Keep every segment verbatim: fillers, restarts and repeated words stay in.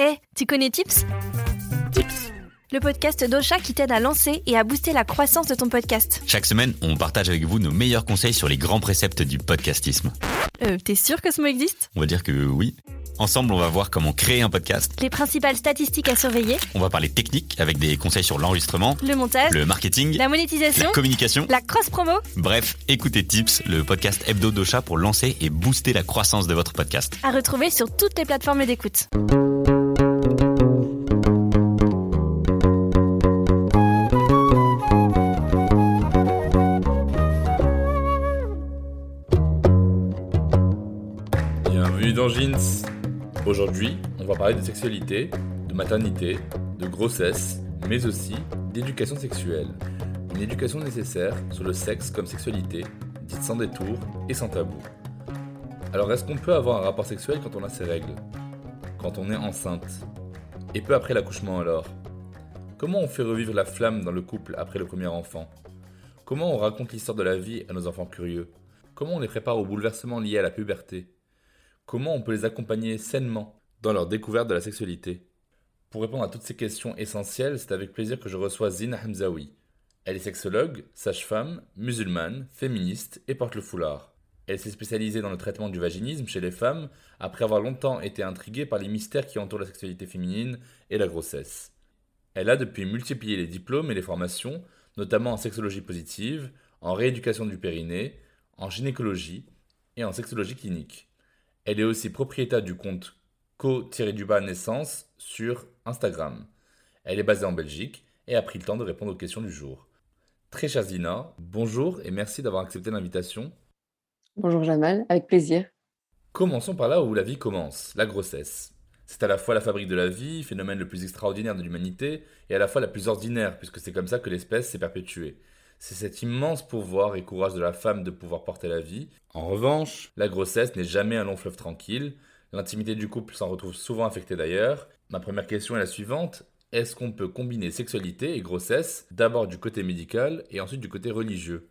Eh, hey, tu connais Tips ? Tips, le podcast d'Ocha qui t'aide à lancer et à booster la croissance de ton podcast. Chaque semaine, on partage avec vous nos meilleurs conseils sur les grands préceptes du podcastisme. Euh, t'es sûr que ce mot existe ? On va dire que oui. Ensemble, on va voir comment créer un podcast, les principales statistiques à surveiller. On va parler technique avec des conseils sur l'enregistrement, le montage, le marketing, la monétisation, la communication, la cross-promo. Bref, écoutez Tips, le podcast hebdo d'Ocha pour lancer et booster la croissance de votre podcast. À retrouver sur toutes les plateformes d'écoute. Bienvenue dans Jeans. Aujourd'hui, on va parler de sexualité, de maternité, de grossesse, mais aussi d'éducation sexuelle. Une éducation nécessaire sur le sexe comme sexualité, dite sans détour et sans tabou. Alors est-ce qu'on peut avoir un rapport sexuel quand on a ses règles ? Quand on est enceinte ? Et peu après l'accouchement alors ? Comment on fait revivre la flamme dans le couple après le premier enfant ? Comment on raconte l'histoire de la vie à nos enfants curieux ? Comment on les prépare aux bouleversements liés à la puberté ? Comment on peut les accompagner sainement dans leur découverte de la sexualité ? Pour répondre à toutes ces questions essentielles, c'est avec plaisir que je reçois Zina Hamzaoui. Elle est sexologue, sage-femme, musulmane, féministe et porte le foulard. Elle s'est spécialisée dans le traitement du vaginisme chez les femmes après avoir longtemps été intriguée par les mystères qui entourent la sexualité féminine et la grossesse. Elle a depuis multiplié les diplômes et les formations, notamment en sexologie positive, en rééducation du périnée, en gynécologie et en sexologie clinique. Elle est aussi propriétaire du compte co-naissance sur Instagram. Elle est basée en Belgique et a pris le temps de répondre aux questions du jour. Très chère Zina, bonjour et merci d'avoir accepté l'invitation. Bonjour Jamal, avec plaisir. Commençons par là où la vie commence, la grossesse. C'est à la fois la fabrique de la vie, phénomène le plus extraordinaire de l'humanité, et à la fois la plus ordinaire, puisque c'est comme ça que l'espèce s'est perpétuée. C'est cet immense pouvoir et courage de la femme de pouvoir porter la vie. En revanche, la grossesse n'est jamais un long fleuve tranquille. L'intimité du couple s'en retrouve souvent affectée d'ailleurs. Ma première question est la suivante. Est-ce qu'on peut combiner sexualité et grossesse, d'abord du côté médical et ensuite du côté religieux ?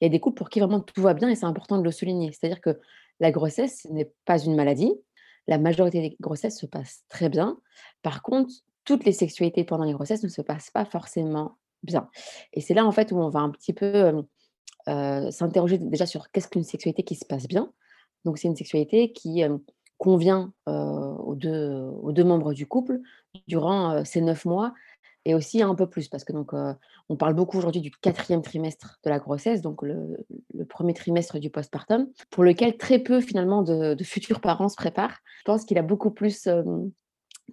Il y a des couples pour qui vraiment tout va bien et c'est important de le souligner. C'est-à-dire que la grossesse n'est pas une maladie. La majorité des grossesses se passe très bien. Par contre, toutes les sexualités pendant les grossesses ne se passent pas forcément bien. Et c'est là, en fait, où on va un petit peu euh, euh, s'interroger déjà sur qu'est-ce qu'une sexualité qui se passe bien. Donc, c'est une sexualité qui euh, convient euh, aux, deux, aux deux membres du couple durant euh, ces neuf mois et aussi un peu plus. Parce que, donc, euh, on parle beaucoup aujourd'hui du quatrième trimestre de la grossesse, donc le, le premier trimestre du postpartum, pour lequel très peu, finalement, de, de futurs parents se préparent. Je pense qu'il a beaucoup plus euh,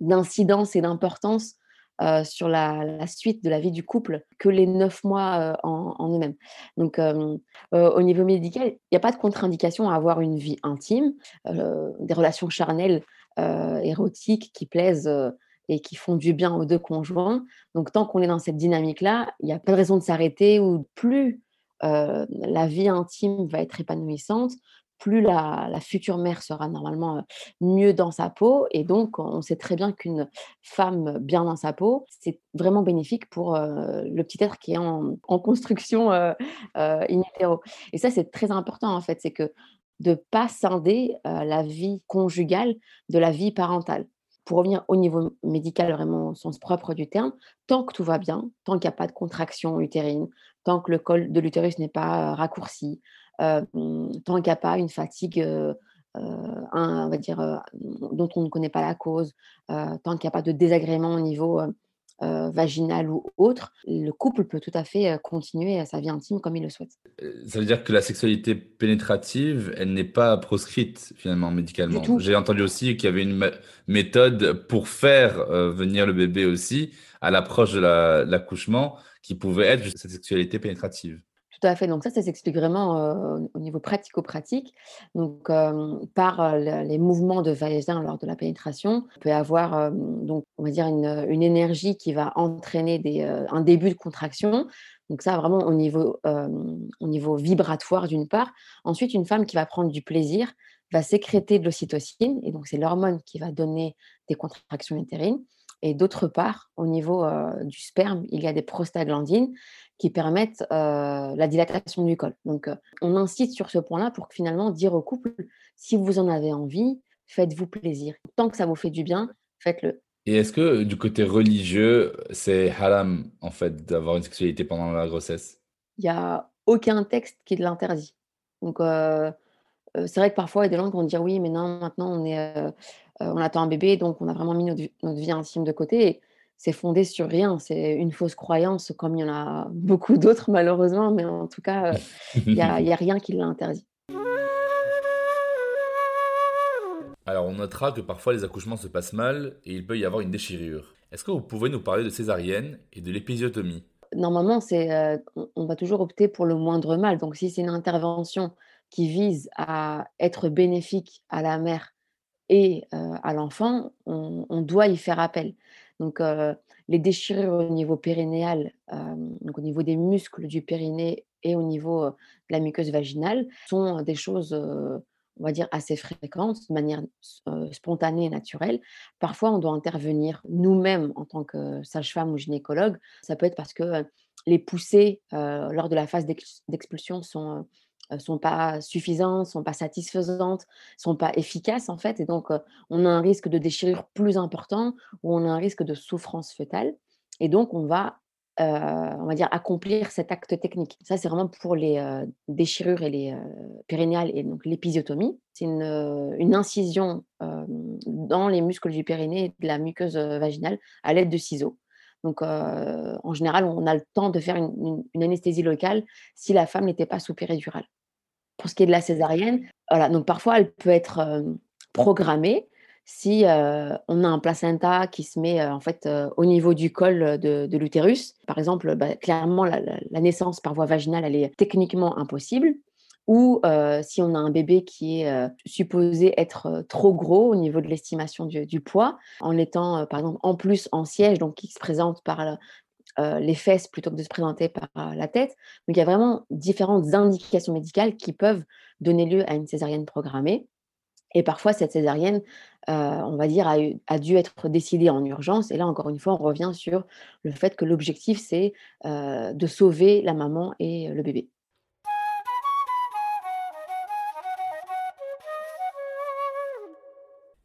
d'incidence et d'importance Euh, sur la, la suite de la vie du couple que les neuf mois euh, en, en eux-mêmes. Donc, euh, euh, au niveau médical, il n'y a pas de contre-indication à avoir une vie intime, euh, des relations charnelles euh, érotiques qui plaisent euh, et qui font du bien aux deux conjoints. Donc, tant qu'on est dans cette dynamique-là, il n'y a pas de raison de s'arrêter ou plus euh, la vie intime va être épanouissante, plus la, la future mère sera normalement mieux dans sa peau. Et donc, on sait très bien qu'une femme bien dans sa peau, c'est vraiment bénéfique pour euh, le petit être qui est en, en construction euh, euh, in utero. Et ça, c'est très important, en fait. C'est que de ne pas scinder euh, la vie conjugale de la vie parentale. Pour revenir au niveau médical, vraiment au sens propre du terme, tant que tout va bien, tant qu'il n'y a pas de contraction utérine, tant que le col de l'utérus n'est pas raccourci, Euh, tant qu'il n'y a pas une fatigue euh, euh, un, on va dire, euh, dont on ne connaît pas la cause, euh, tant qu'il n'y a pas de désagrément au niveau euh, euh, vaginal ou autre, le couple peut tout à fait euh, continuer sa vie intime comme il le souhaite. Ça veut dire que la sexualité pénétrative, elle n'est pas proscrite finalement médicalement. J'ai entendu aussi qu'il y avait une ma- méthode pour faire euh, venir le bébé aussi à l'approche de la, l'accouchement qui pouvait être cette sexualité pénétrative. Tout à fait. Donc ça, ça s'explique vraiment euh, au niveau pratico-pratique. Donc euh, par euh, les mouvements de vagin lors de la pénétration, on peut avoir euh, donc on va dire une, une énergie qui va entraîner des, euh, un début de contraction. Donc ça, vraiment au niveau euh, au niveau vibratoire d'une part. Ensuite, une femme qui va prendre du plaisir va sécréter de l'ocytocine et donc c'est l'hormone qui va donner des contractions utérines. Et d'autre part, au niveau euh, du sperme, il y a des prostaglandines qui permettent euh, la dilatation du col. Donc, euh, on insiste sur ce point-là pour finalement dire au couple, si vous en avez envie, faites-vous plaisir. Tant que ça vous fait du bien, faites-le. Et est-ce que du côté religieux, c'est haram en fait d'avoir une sexualité pendant la grossesse? Il n'y a aucun texte qui l'interdit. Donc, euh, c'est vrai que parfois, il y a des gens qui vont dire oui, mais non, maintenant on est... Euh, Euh, on attend un bébé, donc on a vraiment mis notre, notre vie intime de côté. Et c'est fondé sur rien, c'est une fausse croyance, comme il y en a beaucoup d'autres malheureusement, mais en tout cas, il euh, n'y a, a rien qui l'a interdit. Alors, on notera que parfois les accouchements se passent mal et il peut y avoir une déchirure. Est-ce que vous pouvez nous parler de césarienne et de l'épisiotomie? Normalement, c'est, euh, on va toujours opter pour le moindre mal. Donc, si c'est une intervention qui vise à être bénéfique à la mère et euh, à l'enfant, on, on doit y faire appel. Donc, euh, les déchirures au niveau périnéal, euh, donc au niveau des muscles du périnée et au niveau euh, de la muqueuse vaginale, sont des choses, euh, on va dire, assez fréquentes, de manière euh, spontanée et naturelle. Parfois, on doit intervenir nous-mêmes en tant que sage-femme ou gynécologue. Ça peut être parce que euh, les poussées euh, lors de la phase d'ex- d'expulsion sont... Euh, ne sont pas suffisantes, ne sont pas satisfaisantes, ne sont pas efficaces en fait. Et donc, euh, on a un risque de déchirure plus important ou on a un risque de souffrance fœtale. Et donc, on va, euh, on va dire, accomplir cet acte technique. Ça, c'est vraiment pour les euh, déchirures et les euh, périnéales et donc l'épisiotomie. C'est une, euh, une incision euh, dans les muscles du périnée et de la muqueuse vaginale à l'aide de ciseaux. Donc, euh, en général, on a le temps de faire une, une, une anesthésie locale si la femme n'était pas sous péridurale. Pour ce qui est de la césarienne, voilà, donc parfois, elle peut être euh, programmée si euh, on a un placenta qui se met euh, en fait, euh, au niveau du col de, de l'utérus. Par exemple, bah, clairement, la, la naissance par voie vaginale, elle est techniquement impossible. Ou euh, si on a un bébé qui est euh, supposé être euh, trop gros au niveau de l'estimation du, du poids, en étant, euh, par exemple, en plus en siège, donc qui se présente par euh, les fesses plutôt que de se présenter par euh, la tête. Donc, il y a vraiment différentes indications médicales qui peuvent donner lieu à une césarienne programmée. Et parfois, cette césarienne, euh, on va dire, a, eu, a dû être décidée en urgence. Et là, encore une fois, on revient sur le fait que l'objectif, c'est euh, de sauver la maman et le bébé.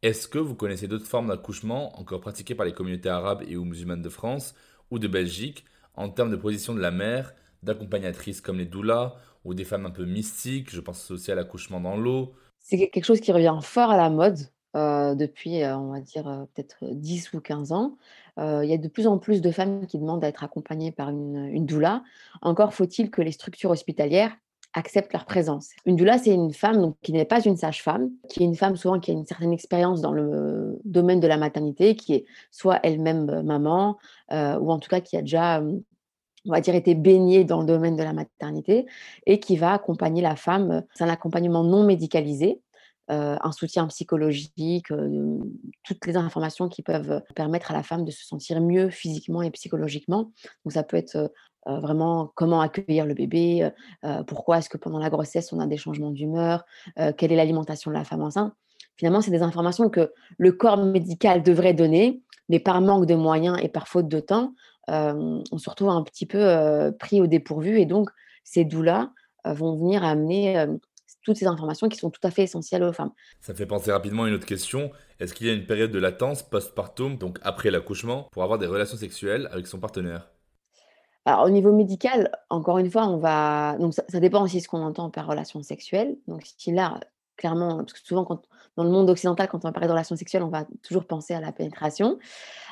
Est-ce que vous connaissez d'autres formes d'accouchement encore pratiquées par les communautés arabes et ou musulmanes de France ou de Belgique en termes de position de la mère, d'accompagnatrices comme les doulas ou des femmes un peu mystiques? Je pense aussi à l'accouchement dans l'eau. C'est quelque chose qui revient fort à la mode euh, depuis, euh, on va dire, euh, peut-être dix ou quinze ans. Euh, il y a de plus en plus de femmes qui demandent à être accompagnées par une, une doula. Encore faut-il que les structures hospitalières acceptent leur présence. Une doula, c'est une femme donc, qui n'est pas une sage-femme, qui est une femme souvent qui a une certaine expérience dans le domaine de la maternité, qui est soit elle-même maman, euh, ou en tout cas qui a déjà, on va dire, été baignée dans le domaine de la maternité, et qui va accompagner la femme. C'est un accompagnement non médicalisé, euh, un soutien psychologique, euh, toutes les informations qui peuvent permettre à la femme de se sentir mieux physiquement et psychologiquement. Donc ça peut être... Euh, Euh, vraiment comment accueillir le bébé, euh, pourquoi est-ce que pendant la grossesse on a des changements d'humeur, euh, quelle est l'alimentation de la femme enceinte. Finalement, c'est des informations que le corps médical devrait donner, mais par manque de moyens et par faute de temps, euh, on se retrouve un petit peu euh, pris au dépourvu et donc ces doulas euh, vont venir amener euh, toutes ces informations qui sont tout à fait essentielles aux femmes. Ça me fait penser rapidement à une autre question. Est-ce qu'il y a une période de latence post-partum, donc après l'accouchement, pour avoir des relations sexuelles avec son partenaire? Alors, au niveau médical, encore une fois, on va... Donc, ça, ça dépend aussi de ce qu'on entend par relation sexuelle. Donc, si là, clairement, parce que souvent, quand, dans le monde occidental, quand on parle de relation sexuelle, on va toujours penser à la pénétration.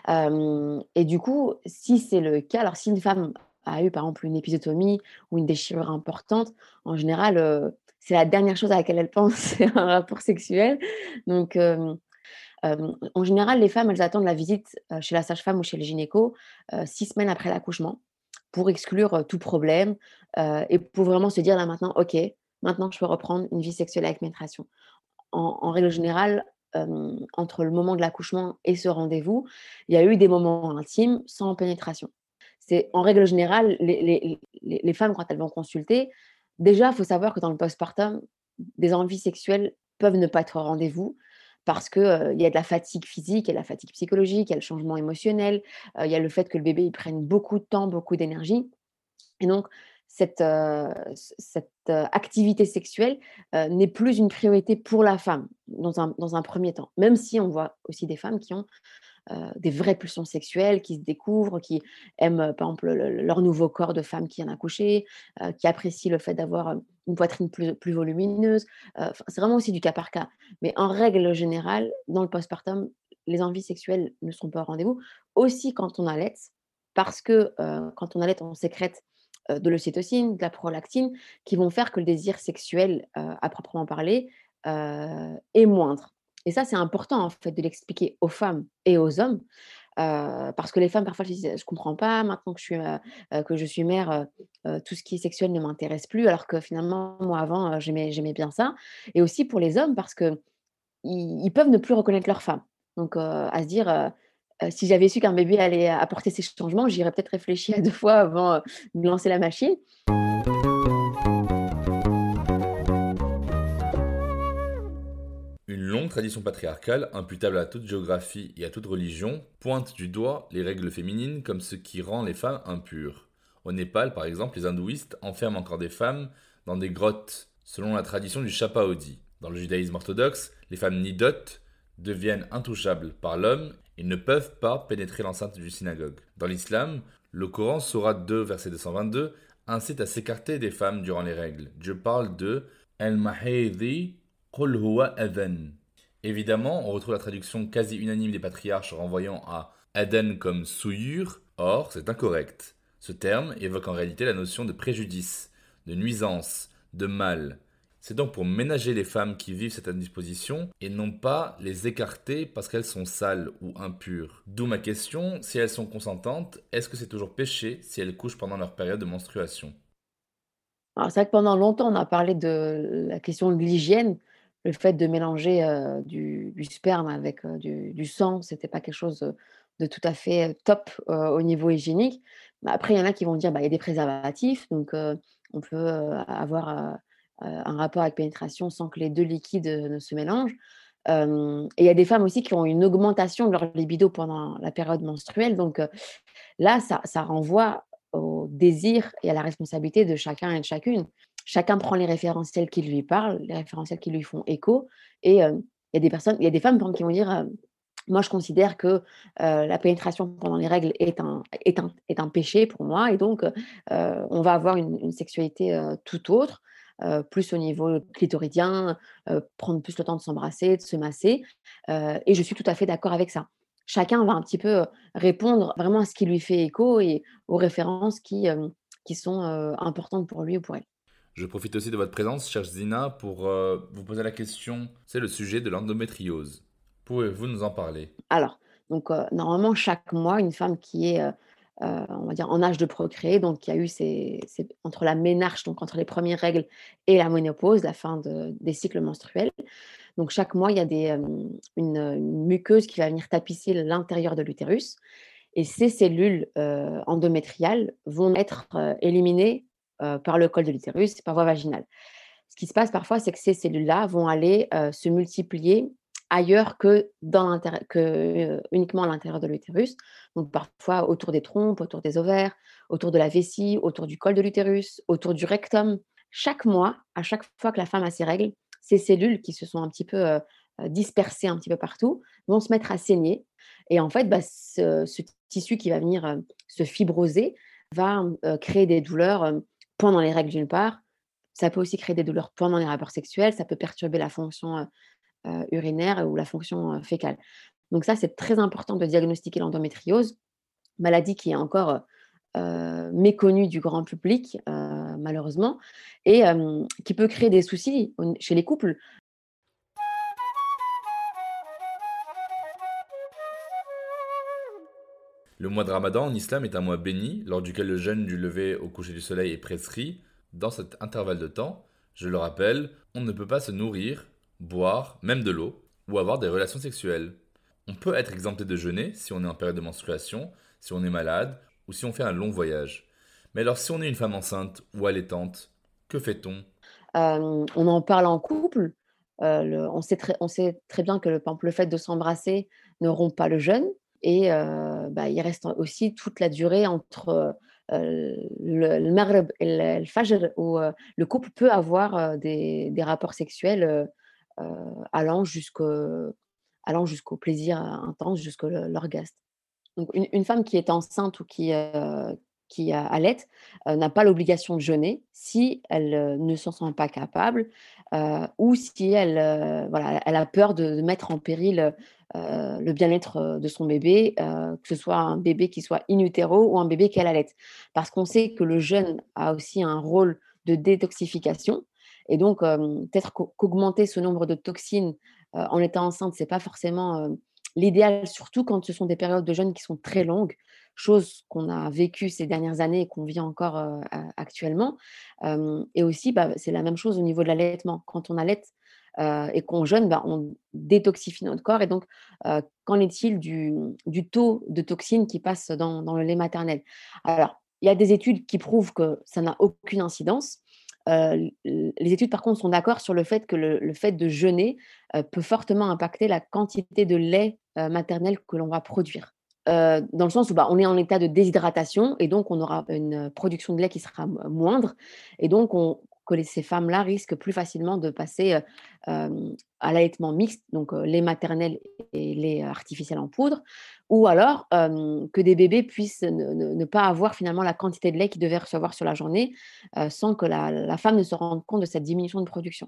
Euh, et du coup, si c'est le cas, alors si une femme a eu, par exemple, une épisiotomie ou une déchirure importante, en général, euh, c'est la dernière chose à laquelle elle pense, c'est un rapport sexuel. Donc... Euh, Euh, en général, les femmes, elles attendent la visite euh, chez la sage-femme ou chez le gynéco euh, six semaines après l'accouchement. pour exclure tout problème euh, et pour vraiment se dire là maintenant, ok, maintenant je peux reprendre une vie sexuelle avec pénétration. En, en règle générale, euh, entre le moment de l'accouchement et ce rendez-vous, il y a eu des moments intimes sans pénétration. C'est, en règle générale, les, les, les, les femmes, quand elles vont consulter, déjà, il faut savoir que dans le postpartum, des envies sexuelles peuvent ne pas être au rendez-vous parce qu'il euh, y a de la fatigue physique, il y a de la fatigue psychologique, il y a le changement émotionnel, il euh, y a le fait que le bébé il prenne beaucoup de temps, beaucoup d'énergie. Et donc, cette, euh, cette euh, activité sexuelle euh, n'est plus une priorité pour la femme dans un, dans un premier temps. Même si on voit aussi des femmes qui ont Euh, des vraies pulsions sexuelles, qui se découvrent, qui aiment euh, par exemple le, leur nouveau corps de femme qui vient d'accoucher, euh, qui apprécient le fait d'avoir une poitrine plus, plus volumineuse. Euh, c'est vraiment aussi du cas par cas. Mais en règle générale, dans le postpartum, les envies sexuelles ne sont pas au rendez-vous. Aussi quand on allait, parce que euh, quand on allait, on sécrète euh, de l'ocytocine, de la prolactine, qui vont faire que le désir sexuel, euh, à proprement parler, euh, est moindre. Et ça, c'est important en fait de l'expliquer aux femmes et aux hommes, euh, parce que les femmes parfois se disent je comprends pas maintenant que je suis euh, que je suis mère, euh, tout ce qui est sexuel ne m'intéresse plus, alors que finalement moi avant euh, j'aimais j'aimais bien ça. Et aussi pour les hommes parce que ils, ils peuvent ne plus reconnaître leur femme. Donc euh, à se dire euh, si j'avais su qu'un bébé allait apporter ces changements, j'aurais peut-être réfléchi à deux fois avant euh, de lancer la machine. Tradition patriarcale, imputable à toute géographie et à toute religion, pointe du doigt les règles féminines comme ce qui rend les femmes impures. Au Népal, par exemple, les hindouistes enferment encore des femmes dans des grottes, selon la tradition du Shapa'odhi. Dans le judaïsme orthodoxe, les femmes niddot deviennent intouchables par l'homme et ne peuvent pas pénétrer l'enceinte du synagogue. Dans l'islam, le Coran, Sourate deux, verset deux cent vingt-deux, incite à s'écarter des femmes durant les règles. Dieu parle de « El Mahaydi, qul huwa adhan ». Évidemment, on retrouve la traduction quasi unanime des patriarches renvoyant à « Aden » comme « souillure », or c'est incorrect. Ce terme évoque en réalité la notion de préjudice, de nuisance, de mal. C'est donc pour ménager les femmes qui vivent cette indisposition et non pas les écarter parce qu'elles sont sales ou impures. D'où ma question, si elles sont consentantes, est-ce que c'est toujours péché si elles couchent pendant leur période de menstruation ? Alors, c'est vrai que pendant longtemps, on a parlé de la question de l'hygiène. Le fait de mélanger euh, du, du sperme avec euh, du, du sang, ce n'était pas quelque chose de tout à fait top euh, au niveau hygiénique. Bah, après, il y en a qui vont dire qu'il bah, y a des préservatifs, donc euh, on peut euh, avoir euh, un rapport avec pénétration sans que les deux liquides euh, ne se mélangent. Euh, et il y a des femmes aussi qui ont une augmentation de leur libido pendant la période menstruelle. Donc euh, là, ça, ça renvoie au désir et à la responsabilité de chacun et de chacune. Chacun prend les référentiels qui lui parlent, les référentiels qui lui font écho. Et il euh, y a des personnes, il y a des femmes par exemple, qui vont dire euh, moi, je considère que euh, la pénétration pendant les règles est un, est un, est un péché pour moi. Et donc, euh, on va avoir une, une sexualité euh, tout autre, euh, plus au niveau clitoridien, euh, prendre plus le temps de s'embrasser, de se masser. Euh, et je suis tout à fait d'accord avec ça. Chacun va un petit peu répondre vraiment à ce qui lui fait écho et aux références qui, euh, qui sont euh, importantes pour lui ou pour elle. Je profite aussi de votre présence, chère Zina, pour euh, vous poser la question. C'est le sujet de l'endométriose. Pouvez-vous nous en parler ? Alors, donc, euh, normalement, chaque mois, une femme qui est, euh, euh, on va dire, en âge de procréer, donc qui a eu ses, ses, entre la ménarche, donc entre les premières règles et la ménopause, la fin de, des cycles menstruels. Donc, chaque mois, il y a des, euh, une, une muqueuse qui va venir tapisser l'intérieur de l'utérus. Et ces cellules euh, endométriales vont être euh, éliminées Euh, par le col de l'utérus et par voie vaginale. Ce qui se passe parfois, c'est que ces cellules-là vont aller euh, se multiplier ailleurs que, dans que euh, uniquement à l'intérieur de l'utérus. Donc parfois autour des trompes, autour des ovaires, autour de la vessie, autour du col de l'utérus, autour du rectum. Chaque mois, à chaque fois que la femme a ses règles, ces cellules qui se sont un petit peu euh, dispersées un petit peu partout vont se mettre à saigner. Et en fait, bah, ce, ce tissu qui va venir euh, se fibroser va euh, créer des douleurs euh, pendant les règles d'une part, ça peut aussi créer des douleurs pendant les rapports sexuels, ça peut perturber la fonction euh, euh, urinaire ou la fonction euh, fécale. Donc ça, c'est très important de diagnostiquer l'endométriose, maladie qui est encore euh, méconnue du grand public, euh, malheureusement, et euh, qui peut créer des soucis chez les couples. Le mois de Ramadan en islam est un mois béni, lors duquel le jeûne du lever au coucher du soleil est prescrit. Dans cet intervalle de temps, je le rappelle, on ne peut pas se nourrir, boire, même de l'eau, ou avoir des relations sexuelles. On peut être exempté de jeûner si on est en période de menstruation, si on est malade, ou si on fait un long voyage. Mais alors si on est une femme enceinte ou allaitante, que fait-on ? euh, On en parle en couple. Euh, le, on, sait très, on sait très bien que le, par exemple, le fait de s'embrasser ne rompt pas le jeûne. Et euh, bah, il reste aussi toute la durée entre euh, le, le maghreb et le, le fajr, où euh, le couple peut avoir euh, des, des rapports sexuels euh, allant jusqu'au, allant jusqu'au plaisir intense, jusqu'à l'orgasme. Donc, une, une femme qui est enceinte ou qui, euh, qui allait euh, n'a pas l'obligation de jeûner si elle euh, ne s'en sent pas capable euh, ou si elle, euh, voilà, elle a peur de, de mettre en péril euh, Euh, le bien-être de son bébé, euh, que ce soit un bébé qui soit in utero ou un bébé qu'elle allait. Parce qu'on sait que le jeûne a aussi un rôle de détoxification. Et donc, euh, peut-être qu'augmenter ce nombre de toxines euh, en étant enceinte, ce n'est pas forcément euh, l'idéal, surtout quand ce sont des périodes de jeûne qui sont très longues, chose qu'on a vécue ces dernières années et qu'on vit encore euh, actuellement. Euh, et aussi, bah, c'est la même chose au niveau de l'allaitement. Quand on allait, Euh, et qu'on jeûne, bah, on détoxifie notre corps. Et donc, euh, qu'en est-il du, du taux de toxines qui passe dans, dans le lait maternel ? Alors, il y a des études qui prouvent que ça n'a aucune incidence. Euh, les études, par contre, sont d'accord sur le fait que le, le fait de jeûner euh, peut fortement impacter la quantité de lait euh, maternel que l'on va produire. Euh, dans le sens où bah, on est en état de déshydratation et donc on aura une production de lait qui sera moindre. Et donc, on... que ces femmes-là risquent plus facilement de passer euh, à l'allaitement mixte, donc euh, lait maternel et lait artificiel en poudre, ou alors euh, que des bébés puissent ne, ne, ne pas avoir finalement la quantité de lait qu'ils devaient recevoir sur la journée euh, sans que la, la femme ne se rende compte de cette diminution de production.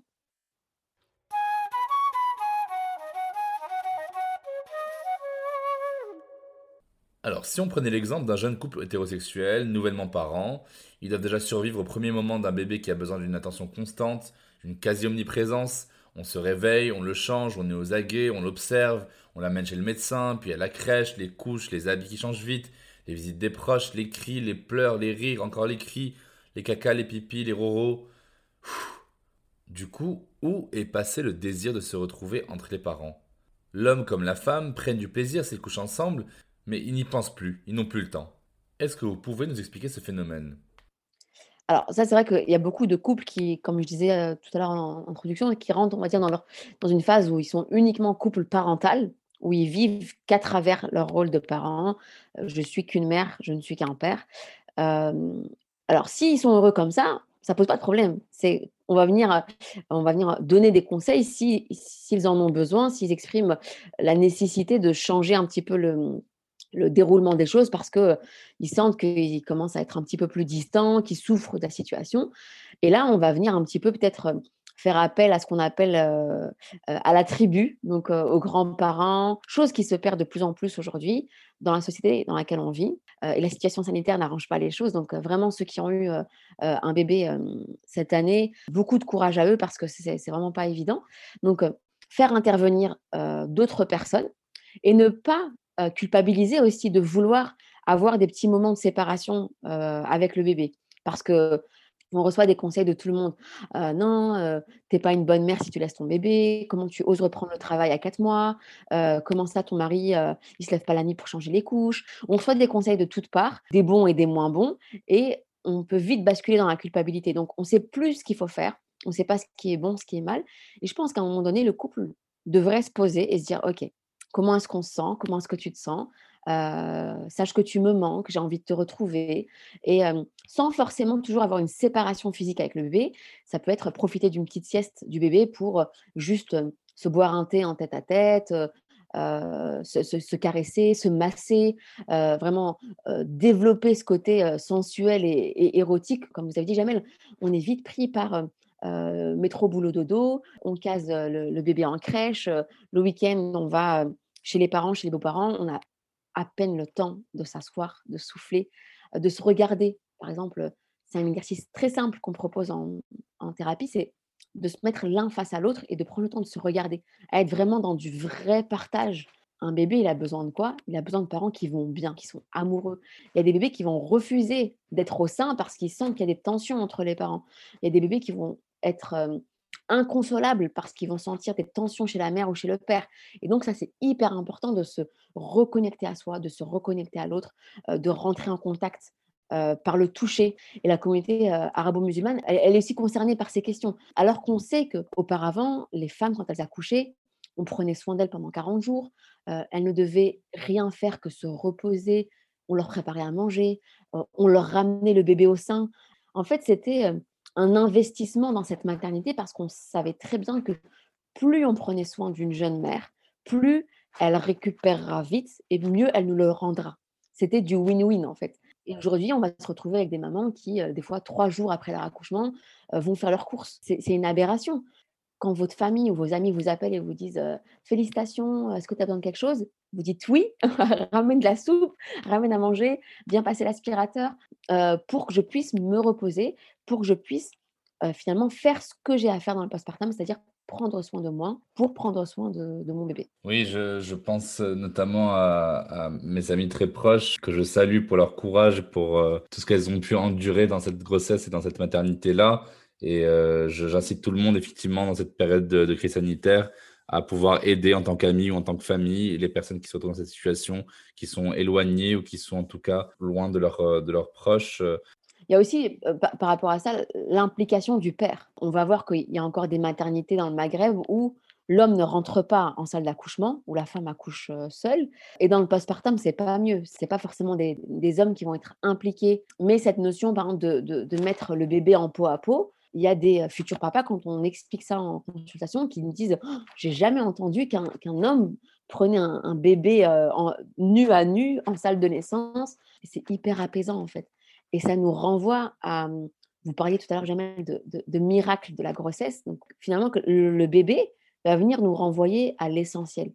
Alors, si on prenait l'exemple d'un jeune couple hétérosexuel, nouvellement parent, ils doivent déjà survivre au premier moment d'un bébé qui a besoin d'une attention constante, d'une quasi-omniprésence. On se réveille, on le change, on est aux aguets, on l'observe, on l'amène chez le médecin, puis à la crèche, les couches, les habits qui changent vite, les visites des proches, les cris, les pleurs, les rires, encore les cris, les cacas, les pipis, les roros. Du coup, où est passé le désir de se retrouver entre les parents ? L'homme comme la femme prennent du plaisir s'ils couchent ensemble, mais ils n'y pensent plus, ils n'ont plus le temps. Est-ce que vous pouvez nous expliquer ce phénomène ? Alors ça, c'est vrai qu'il y a beaucoup de couples qui, comme je disais euh, tout à l'heure en, en introduction, qui rentrent, on va dire, dans, leur, dans une phase où ils sont uniquement couple parental, où ils vivent qu'à travers leur rôle de parent. Euh, je ne suis qu'une mère, je ne suis qu'un père. Euh, alors s'ils sont heureux comme ça, ça ne pose pas de problème. C'est, on, va venir, on va venir donner des conseils si, s'ils en ont besoin, s'ils expriment la nécessité de changer un petit peu le... le déroulement des choses parce qu'ils euh, sentent qu'ils commencent à être un petit peu plus distants, qu'ils souffrent de la situation. Et là, on va venir un petit peu peut-être faire appel à ce qu'on appelle euh, euh, à la tribu, donc euh, aux grands-parents, chose qui se perd de plus en plus aujourd'hui dans la société dans laquelle on vit. Euh, et la situation sanitaire n'arrange pas les choses. Donc euh, vraiment, ceux qui ont eu euh, euh, un bébé euh, cette année, beaucoup de courage à eux parce que c'est, c'est vraiment pas évident. Donc, euh, faire intervenir euh, d'autres personnes et ne pas Euh, culpabiliser aussi de vouloir avoir des petits moments de séparation euh, avec le bébé parce que on reçoit des conseils de tout le monde euh, non euh, t'es pas une bonne mère si tu laisses ton bébé, comment tu oses reprendre le travail à quatre mois, euh, comment ça ton mari euh, il se lève pas la nuit pour changer les couches. On reçoit des conseils de toutes parts, des bons et des moins bons, et on peut vite basculer dans la culpabilité. Donc on sait plus ce qu'il faut faire, on sait pas ce qui est bon, ce qui est mal, et je pense qu'à un moment donné le couple devrait se poser et se dire ok, comment est-ce qu'on se sent ? Comment est-ce que tu te sens ? euh, Sache que tu me manques, j'ai envie de te retrouver. Et euh, sans forcément toujours avoir une séparation physique avec le bébé, ça peut être profiter d'une petite sieste du bébé pour juste euh, se boire un thé en tête-à-tête, euh, se, se, se caresser, se masser, euh, vraiment euh, développer ce côté euh, sensuel et, et érotique. Comme vous avez dit, Jamel, on est vite pris par... Euh, euh, métro, boulot, dodo, on case euh, le, le bébé en crèche, euh, le week-end, on va... Euh, chez les parents, chez les beaux-parents, on a à peine le temps de s'asseoir, de souffler, de se regarder. Par exemple, c'est un exercice très simple qu'on propose en, en thérapie, c'est de se mettre l'un face à l'autre et de prendre le temps de se regarder, à être vraiment dans du vrai partage Un bébé, il a besoin de quoi? Il a besoin de parents qui vont bien, qui sont amoureux. Il y a des bébés qui vont refuser d'être au sein parce qu'ils sentent qu'il y a des tensions entre les parents. Il y a des bébés qui vont être euh, inconsolables parce qu'ils vont sentir des tensions chez la mère ou chez le père. Et donc ça, c'est hyper important de se reconnecter à soi, de se reconnecter à l'autre, euh, de rentrer en contact euh, par le toucher. Et la communauté euh, arabo-musulmane, elle, elle est aussi concernée par ces questions. Alors qu'on sait qu'auparavant, les femmes, quand elles accouchaient, on prenait soin d'elles pendant quarante jours. Euh, elles ne devaient rien faire que se reposer. On leur préparait à manger. Euh, on leur ramenait le bébé au sein. En fait, c'était euh, un investissement dans cette maternité parce qu'on savait très bien que plus on prenait soin d'une jeune mère, plus elle récupérera vite et mieux elle nous le rendra. C'était du win-win en fait. Et aujourd'hui, on va se retrouver avec des mamans qui, euh, des fois, trois jours après leur accouchement, euh, vont faire leurs courses. C'est, c'est une aberration. Quand votre famille ou vos amis vous appellent et vous disent euh, « Félicitations, est-ce que tu as besoin de quelque chose ?» Vous dites « Oui, ramène de la soupe, ramène à manger, viens passer l'aspirateur euh, pour que je puisse me reposer, pour que je puisse euh, finalement faire ce que j'ai à faire dans le postpartum, c'est-à-dire prendre soin de moi pour prendre soin de, de mon bébé. » Oui, je, je pense notamment à, à mes amies très proches que je salue pour leur courage, pour euh, tout ce qu'elles ont pu endurer dans cette grossesse et dans cette maternité-là. Et euh, je, j'incite tout le monde, effectivement, dans cette période de, de crise sanitaire, à pouvoir aider en tant qu'amis ou en tant que famille les personnes qui se retrouvent dans cette situation, qui sont éloignées ou qui sont en tout cas loin de, leur, de leurs proches. Il y a aussi, euh, par, par rapport à ça, l'implication du père. On va voir qu'il y a encore des maternités dans le Maghreb où l'homme ne rentre pas en salle d'accouchement, où la femme accouche seule. Et dans le postpartum, c'est pas mieux. C'est pas forcément des, des hommes qui vont être impliqués. Mais cette notion, par exemple, de, de, de mettre le bébé en peau à peau, il y a des futurs papas, quand on explique ça en consultation, qui nous disent oh, « j'ai jamais entendu qu'un, qu'un homme prenait un, un bébé euh, en, nu à nu en salle de naissance ». C'est hyper apaisant en fait. Et ça nous renvoie à… Vous parliez tout à l'heure, Jamal, de, de, de miracle de la grossesse. Donc finalement, que le, le bébé va venir nous renvoyer à l'essentiel.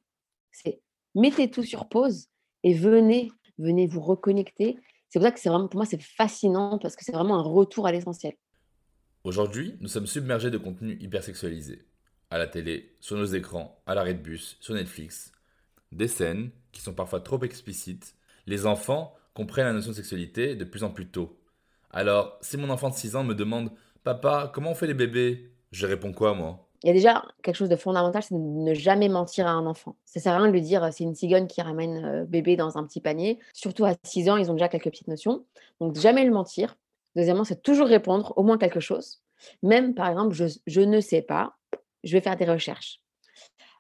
C'est mettez tout sur pause et venez, venez vous reconnecter. C'est pour ça que c'est vraiment, pour moi, c'est fascinant parce que c'est vraiment un retour à l'essentiel. Aujourd'hui, nous sommes submergés de contenus hypersexualisés. À la télé, sur nos écrans, à l'arrêt de bus, sur Netflix. Des scènes qui sont parfois trop explicites. Les enfants comprennent la notion de sexualité de plus en plus tôt. Alors, si mon enfant de six ans me demande « Papa, comment on fait les bébés ?» Je réponds quoi, moi ? Il y a déjà quelque chose de fondamental, c'est de ne jamais mentir à un enfant. Ça ne sert à rien de lui dire « c'est une cigogne qui ramène bébé dans un petit panier ». Surtout à six ans, ils ont déjà quelques petites notions. Donc, jamais le mentir. Deuxièmement, c'est toujours répondre au moins quelque chose. Même, par exemple, je, je ne sais pas, je vais faire des recherches.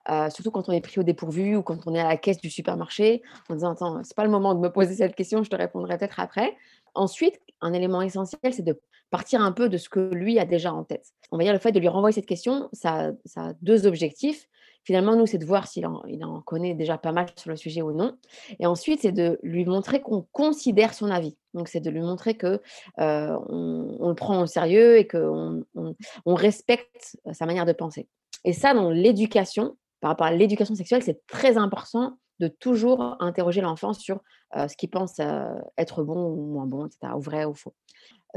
Euh, surtout quand on est pris au dépourvu ou quand on est à la caisse du supermarché, en disant « Attends, c'est pas le moment de me poser cette question, je te répondrai peut-être après. » Ensuite, un élément essentiel, c'est de partir un peu de ce que lui a déjà en tête. On va dire le fait de lui renvoyer cette question, ça, ça a deux objectifs. Finalement, nous, c'est de voir s'il en, il en connaît déjà pas mal sur le sujet ou non. Et ensuite, c'est de lui montrer qu'on considère son avis. Donc, c'est de lui montrer qu'on euh, on le prend au sérieux et qu'on on, on respecte sa manière de penser. Et ça, dans l'éducation, par rapport à l'éducation sexuelle, c'est très important de toujours interroger l'enfant sur euh, ce qu'il pense euh, être bon ou moins bon, et cetera, ou vrai ou faux.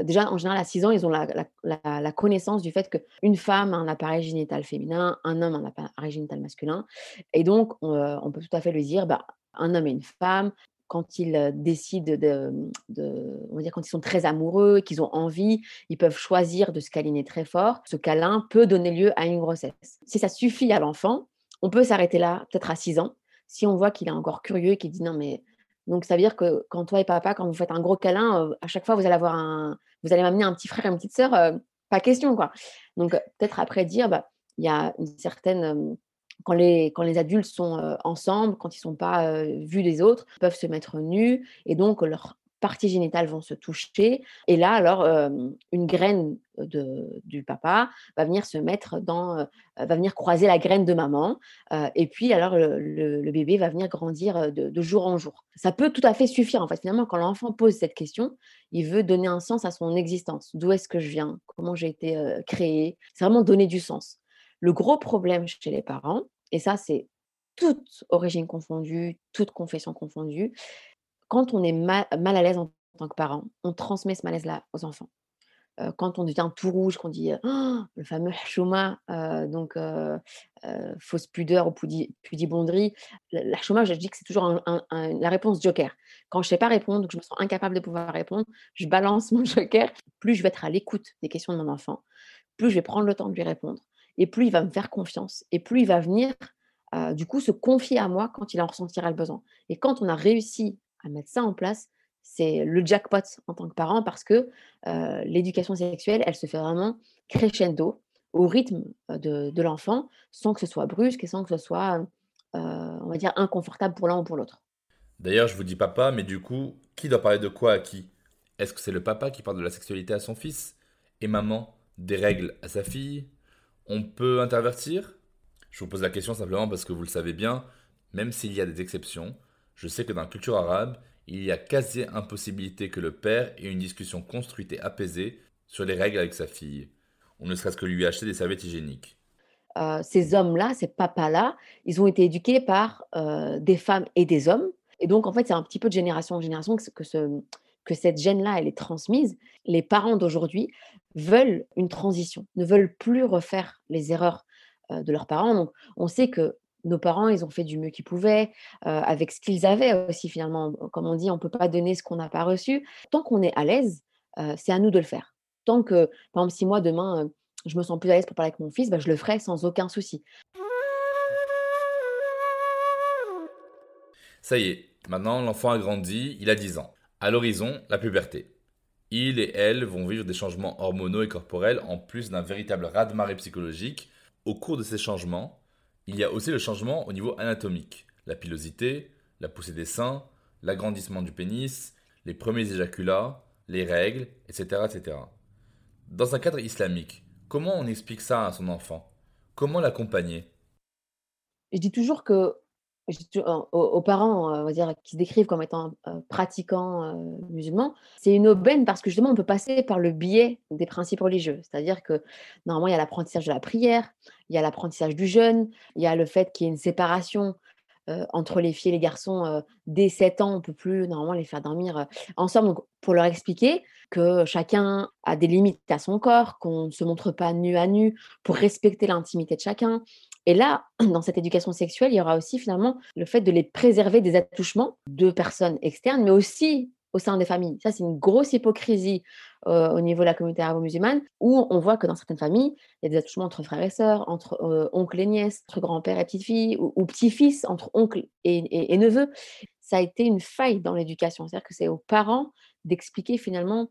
Déjà, en général, à six ans, ils ont la, la, la, la connaissance du fait qu'une femme a un appareil génital féminin, un homme a un appareil génital masculin. Et donc, on, on peut tout à fait lui dire, bah, un homme et une femme, quand ils décident de, de, on va dire, quand ils sont très amoureux, qu'ils ont envie, ils peuvent choisir de se câliner très fort. Ce câlin peut donner lieu à une grossesse. Si ça suffit à l'enfant, on peut s'arrêter là, peut-être à six ans, si on voit qu'il est encore curieux et qu'il dit non, mais... Donc, ça veut dire que quand toi et papa, quand vous faites un gros câlin, euh, à chaque fois, vous allez avoir un, vous allez m'amener un petit frère et une petite sœur, euh, pas question, quoi. Donc, euh, peut-être après dire, bah, il y a une certaine… Euh, quand, les, quand les adultes sont euh, ensemble, quand ils ne sont pas euh, vus des autres, ils peuvent se mettre nus et donc leurs parties génitales vont se toucher. Et là, alors, euh, une graine de, du papa va venir se mettre dans… Euh, va venir croiser la graine de maman euh, et puis alors le, le, le bébé va venir grandir de, de jour en jour. Ça peut tout à fait suffire en fait. Finalement, quand l'enfant pose cette question, il veut donner un sens à son existence. D'où est-ce que je viens? Comment j'ai été euh, créée? C'est vraiment donner du sens. Le gros problème chez les parents, et ça c'est toute origine confondue, toute confession confondue, quand on est mal, mal à l'aise en tant que parent, on transmet ce malaise-là aux enfants. euh, quand on devient tout rouge, qu'on dit oh, le fameux chouma, euh, donc euh, euh, fausse pudeur ou pudibonderie, la, la chouma, je dis que c'est toujours un, un, un, la réponse joker. Quand je ne sais pas répondre, que je me sens incapable de pouvoir répondre, je balance mon joker. Plus je vais être à l'écoute des questions de mon enfant, plus je vais prendre le temps de lui répondre. Et plus il va me faire confiance. Et plus il va venir, euh, du coup, se confier à moi quand il en ressentira le besoin. Et quand on a réussi à mettre ça en place, c'est le jackpot en tant que parent, parce que euh, l'éducation sexuelle, elle se fait vraiment crescendo au rythme de, de l'enfant, sans que ce soit brusque et sans que ce soit, euh, on va dire, inconfortable pour l'un ou pour l'autre. D'ailleurs, je vous dis papa, mais du coup, qui doit parler de quoi à qui ? Est-ce que c'est le papa qui parle de la sexualité à son fils ? Et maman, des règles à sa fille ? On peut intervertir ? Je vous pose la question simplement parce que vous le savez bien, même s'il y a des exceptions, je sais que dans la culture arabe, il y a quasi impossibilité que le père ait une discussion construite et apaisée sur les règles avec sa fille. On ne serait-ce que lui acheter des serviettes hygiéniques. Euh, ces hommes-là, ces papas-là, ils ont été éduqués par euh, des femmes et des hommes. Et donc, en fait, c'est un petit peu de génération en génération que, que, ce, que cette gêne-là, elle est transmise. Les parents d'aujourd'hui veulent une transition, ne veulent plus refaire les erreurs euh, de leurs parents. Donc, on sait que nos parents, ils ont fait du mieux qu'ils pouvaient, euh, avec ce qu'ils avaient aussi finalement. Comme on dit, on ne peut pas donner ce qu'on n'a pas reçu. Tant qu'on est à l'aise, euh, c'est à nous de le faire. Tant que, par exemple, si moi, demain, euh, je me sens plus à l'aise pour parler avec mon fils, bah, je le ferai sans aucun souci. Ça y est, maintenant, l'enfant a grandi, il a dix ans. À l'horizon, la puberté. Il et elle vont vivre des changements hormonaux et corporels, en plus d'un véritable raz-de-marée psychologique. Au cours de ces changements, il y a aussi le changement au niveau anatomique, la pilosité, la poussée des seins, l'agrandissement du pénis, les premiers éjaculats, les règles, et cetera, et cetera. Dans un cadre islamique, comment on explique ça à son enfant ? Comment l'accompagner ? Je dis toujours que je dis, aux, aux parents, on va dire, qui se décrivent comme étant euh, pratiquants euh, musulmans, c'est une aubaine parce que justement on peut passer par le biais des principes religieux, c'est-à-dire que normalement il y a l'apprentissage de la prière, il y a l'apprentissage du jeûne, il y a le fait qu'il y ait une séparation euh, entre les filles et les garçons euh, dès sept ans, on ne peut plus normalement les faire dormir euh, ensemble, donc, pour leur expliquer que chacun a des limites à son corps, qu'on ne se montre pas nu à nu pour respecter l'intimité de chacun. Et là, dans cette éducation sexuelle, il y aura aussi finalement le fait de les préserver des attouchements de personnes externes, mais aussi au sein des familles. Ça, c'est une grosse hypocrisie euh, au niveau de la communauté arabo-musulmane, où on voit que dans certaines familles, il y a des attouchements entre frères et sœurs, entre euh, oncles et nièces, entre grands-pères et petites-filles, ou, ou petits-fils, entre oncles et, et, et neveux. Ça a été une faille dans l'éducation. C'est-à-dire que c'est aux parents d'expliquer finalement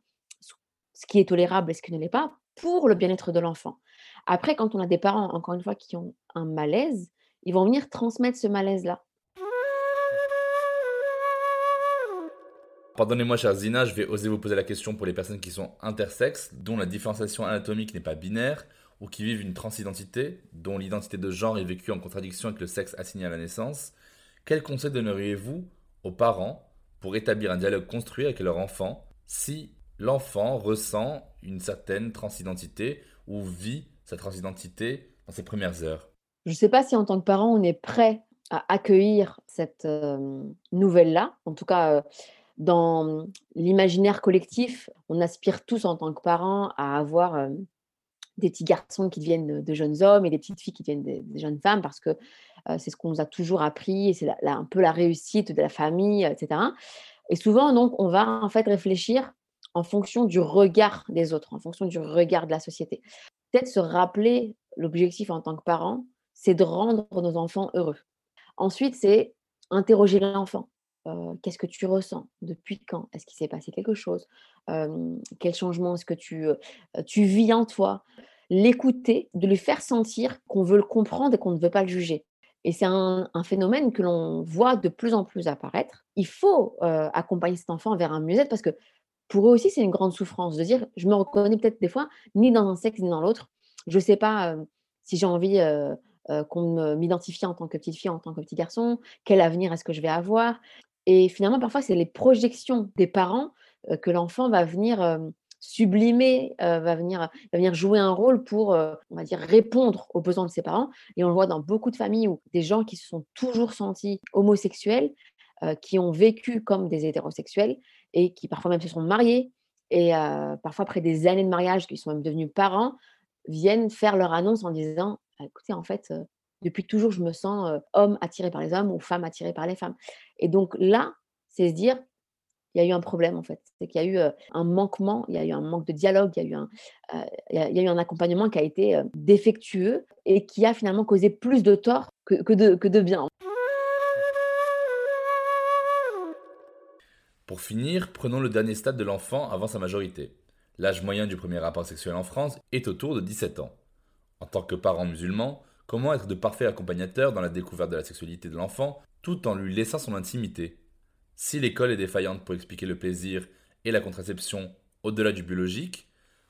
ce qui est tolérable et ce qui ne l'est pas pour le bien-être de l'enfant. Après, quand on a des parents, encore une fois, qui ont un malaise, ils vont venir transmettre ce malaise-là. Pardonnez-moi, chère Zina, je vais oser vous poser la question pour les personnes qui sont intersexes, dont la différenciation anatomique n'est pas binaire, ou qui vivent une transidentité, dont l'identité de genre est vécue en contradiction avec le sexe assigné à la naissance. Quel conseil donneriez-vous aux parents pour établir un dialogue construit avec leur enfant si l'enfant ressent une certaine transidentité ou vit sa transidentité dans ses premières heures? Je ne sais pas si en tant que parent, on est prêt à accueillir cette euh, nouvelle-là. En tout cas, euh, dans l'imaginaire collectif, on aspire tous en tant que parents à avoir euh, des petits garçons qui deviennent de, de jeunes hommes et des petites filles qui deviennent des de jeunes femmes, parce que euh, c'est ce qu'on nous a toujours appris et c'est la, la, un peu la réussite de la famille, et cetera. Et souvent, donc, on va en fait réfléchir en fonction du regard des autres, en fonction du regard de la société. Peut-être se rappeler l'objectif en tant que parent, c'est de rendre nos enfants heureux. Ensuite, c'est interroger l'enfant. Euh, qu'est-ce que tu ressens ? Depuis quand ? Est-ce qu'il s'est passé quelque chose ? euh, Quel changement est-ce que tu, euh, tu vis en toi ? L'écouter, de lui faire sentir qu'on veut le comprendre et qu'on ne veut pas le juger. Et c'est un, un phénomène que l'on voit de plus en plus apparaître. Il faut euh, accompagner cet enfant vers un mieux-être, parce que pour eux aussi, c'est une grande souffrance de dire « je me reconnais peut-être des fois ni dans un sexe ni dans l'autre. Je ne sais pas euh, si j'ai envie euh, euh, qu'on m'identifie en tant que petite fille, en tant que petit garçon. Quel avenir est-ce que je vais avoir ?» Et finalement, parfois, c'est les projections des parents euh, que l'enfant va venir euh, sublimer, euh, va, venir, va venir jouer un rôle pour, euh, on va dire, répondre aux besoins de ses parents. Et on le voit dans beaucoup de familles où des gens qui se sont toujours sentis homosexuels, euh, qui ont vécu comme des hétérosexuels, et qui parfois même se sont mariés et euh, parfois après des années de mariage, qui sont même devenus parents, viennent faire leur annonce en disant ah, écoutez, en fait, euh, depuis toujours, je me sens euh, homme attiré par les hommes ou femme attirée par les femmes. Et donc là, c'est se dire il y a eu un problème, en fait. C'est qu'il y a eu euh, un manquement, il y a eu un manque de dialogue, il y a eu un, euh, il y a, il y a eu un accompagnement qui a été euh, défectueux et qui a finalement causé plus de tort que, que, de, que de bien. Pour finir, prenons le dernier stade de l'enfant avant sa majorité. L'âge moyen du premier rapport sexuel en France est autour de dix-sept ans. En tant que parent musulman, comment être de parfait accompagnateur dans la découverte de la sexualité de l'enfant tout en lui laissant son intimité ? Si l'école est défaillante pour expliquer le plaisir et la contraception au-delà du biologique,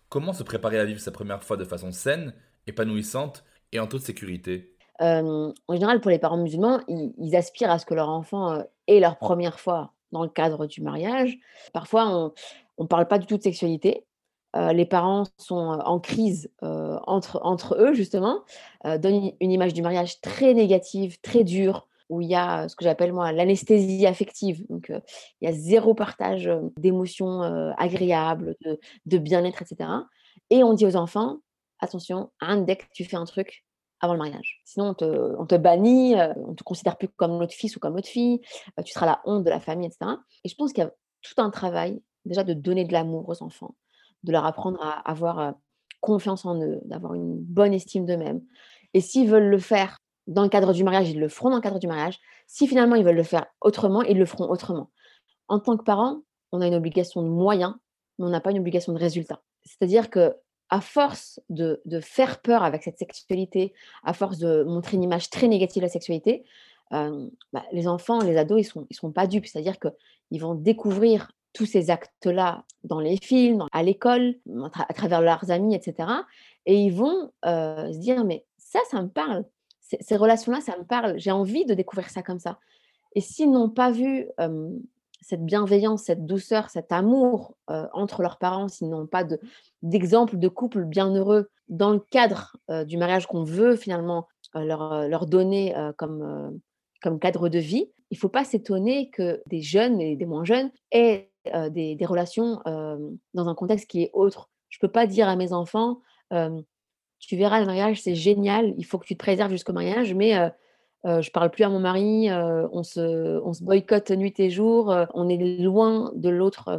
comment se préparer à vivre sa première fois de façon saine, épanouissante et en toute sécurité ? euh, En général, pour les parents musulmans, ils, ils aspirent à ce que leur enfant ait leur première fois dans le cadre du mariage. Parfois, on ne parle pas du tout de sexualité. Euh, les parents sont en crise euh, entre, entre eux, justement, euh, donnent une image du mariage très négative, très dure, où il y a ce que j'appelle, moi, l'anesthésie affective. Donc, euh, il y a zéro partage euh, d'émotions euh, agréables, de, de bien-être, et cetera. Et on dit aux enfants, attention, hein, dès que tu fais un truc, avant le mariage. Sinon, on te, on te bannit, on ne te considère plus comme notre fils ou comme notre fille, tu seras la honte de la famille, et cetera. Et je pense qu'il y a tout un travail, déjà, de donner de l'amour aux enfants, de leur apprendre à avoir confiance en eux, d'avoir une bonne estime d'eux-mêmes. Et s'ils veulent le faire dans le cadre du mariage, ils le feront dans le cadre du mariage. Si finalement, ils veulent le faire autrement, ils le feront autrement. En tant que parents, on a une obligation de moyens, mais on n'a pas une obligation de résultat. C'est-à-dire que à force de, de faire peur avec cette sexualité, à force de montrer une image très négative de la sexualité, euh, bah, les enfants, les ados, ils ne sont, ils sont pas dupes. C'est-à-dire qu'ils vont découvrir tous ces actes-là dans les films, à l'école, à, tra- à travers leurs amis, et cetera. Et ils vont euh, se dire, mais ça, ça me parle. C- ces relations-là, ça me parle. J'ai envie de découvrir ça comme ça. Et s'ils n'ont pas vu euh, cette bienveillance, cette douceur, cet amour euh, entre leurs parents, s'ils n'ont pas de, d'exemple de couple bienheureux dans le cadre euh, du mariage qu'on veut finalement euh, leur, leur donner euh, comme, euh, comme cadre de vie, il ne faut pas s'étonner que des jeunes et des moins jeunes aient euh, des, des relations euh, dans un contexte qui est autre. Je ne peux pas dire à mes enfants, euh, tu verras le mariage, c'est génial, il faut que tu te préserves jusqu'au mariage, mais... Euh, Euh, je ne parle plus à mon mari, euh, on, se, on se boycotte nuit et jour, euh, on est loin de l'autre euh,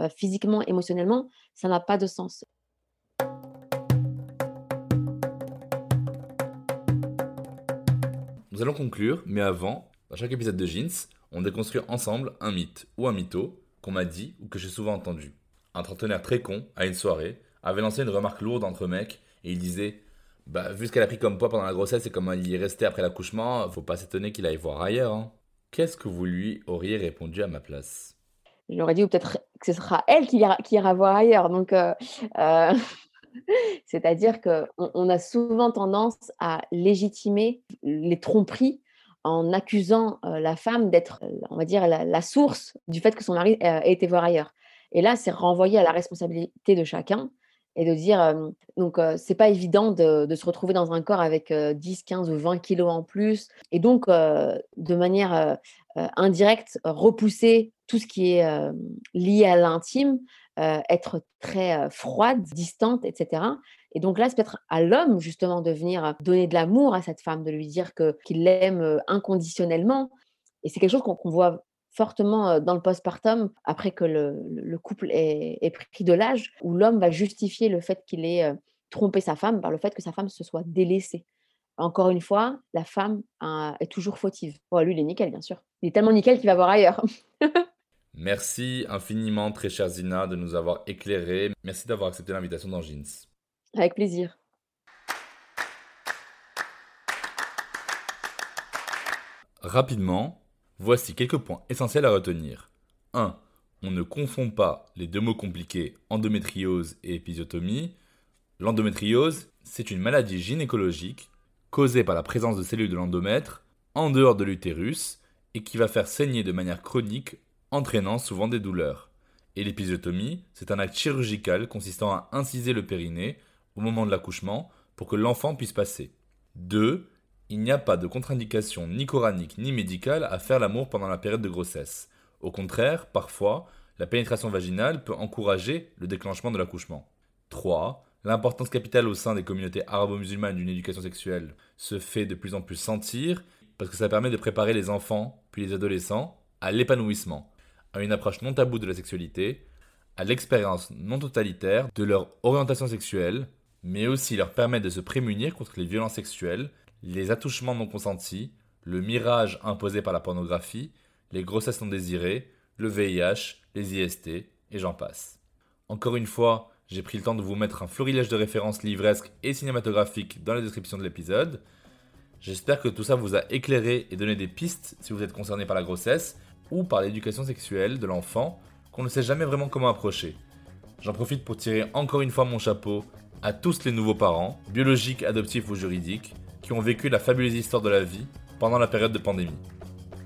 euh, physiquement, émotionnellement, ça n'a pas de sens. Nous allons conclure, mais avant, dans chaque épisode de Jeans, on déconstruit ensemble un mythe ou un mytho qu'on m'a dit ou que j'ai souvent entendu. Un trentenaire très con, à une soirée, avait lancé une remarque lourde entre mecs et il disait... Bah, vu ce qu'elle a pris comme poids pendant la grossesse et comment il y est resté après l'accouchement, faut pas s'étonner qu'il aille voir ailleurs. Hein. Qu'est-ce que vous lui auriez répondu à ma place ? J'aurais dit ou peut-être que ce sera elle qui ira, qui ira voir ailleurs. Donc, euh, euh, c'est-à-dire qu'on on a souvent tendance à légitimer les tromperies en accusant euh, la femme d'être, on va dire, la, la source du fait que son mari euh, ait été voir ailleurs. Et là, c'est renvoyé à la responsabilité de chacun. Et de dire, euh, donc, euh, c'est pas évident de, de se retrouver dans un corps avec euh, dix, quinze ou vingt kilos en plus. Et donc, euh, de manière euh, euh, indirecte, repousser tout ce qui est euh, lié à l'intime, euh, être très euh, froide, distante, et cetera. Et donc là, c'est peut-être à l'homme, justement, de venir donner de l'amour à cette femme, de lui dire que, qu'il l'aime inconditionnellement. Et c'est quelque chose qu'on, qu'on voit fortement dans le postpartum, après que le, le couple est, est pris de l'âge, où l'homme va justifier le fait qu'il ait trompé sa femme par le fait que sa femme se soit délaissée. Encore une fois, la femme a, est toujours fautive. Oh, lui, il est nickel, bien sûr. Il est tellement nickel qu'il va voir ailleurs. Merci infiniment, très chère Zina, de nous avoir éclairés. Merci d'avoir accepté l'invitation dans Jeans. Avec plaisir. Rapidement, voici quelques points essentiels à retenir. un. On ne confond pas les deux mots compliqués endométriose et épisiotomie. L'endométriose, c'est une maladie gynécologique causée par la présence de cellules de l'endomètre en dehors de l'utérus et qui va faire saigner de manière chronique, entraînant souvent des douleurs. Et l'épisiotomie, c'est un acte chirurgical consistant à inciser le périnée au moment de l'accouchement pour que l'enfant puisse passer. deux. Il n'y a pas de contre-indication ni coranique ni médicale à faire l'amour pendant la période de grossesse. Au contraire, parfois, La pénétration vaginale peut encourager le déclenchement de l'accouchement. trois. L'importance capitale au sein des communautés arabo-musulmanes d'une éducation sexuelle se fait de plus en plus sentir parce que ça permet de préparer les enfants, puis les adolescents, à l'épanouissement, à une approche non taboue de la sexualité, à l'expérience non totalitaire de leur orientation sexuelle, mais aussi leur permettre de se prémunir contre les violences sexuelles, les attouchements non consentis, le mirage imposé par la pornographie, les grossesses non désirées, le V I H, les I S T, et j'en passe. Encore une fois, j'ai pris le temps de vous mettre un florilège de références livresques et cinématographiques dans la description de l'épisode. J'espère que tout ça vous a éclairé et donné des pistes si vous êtes concerné par la grossesse ou par l'éducation sexuelle de l'enfant qu'on ne sait jamais vraiment comment approcher. J'en profite pour tirer encore une fois mon chapeau à tous les nouveaux parents, biologiques, adoptifs ou juridiques, qui ont vécu la fabuleuse histoire de la vie pendant la période de pandémie.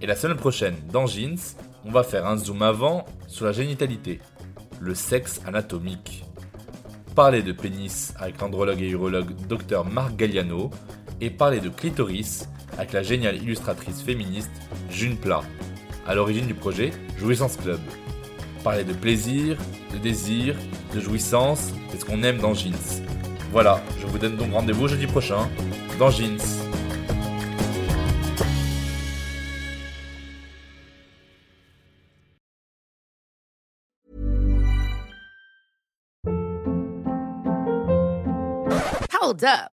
Et la semaine prochaine, dans Jeans, on va faire un zoom avant sur la génitalité, le sexe anatomique. Parler de pénis avec l'andrologue et urologue docteur Marc Galliano et parler de clitoris avec la géniale illustratrice féministe June Pla, à l'origine du projet Jouissance Club. Parler de plaisir, de désir, de jouissance, c'est ce qu'on aime dans Jeans. Voilà, je vous donne donc rendez-vous jeudi prochain dans Jeans. Hold up.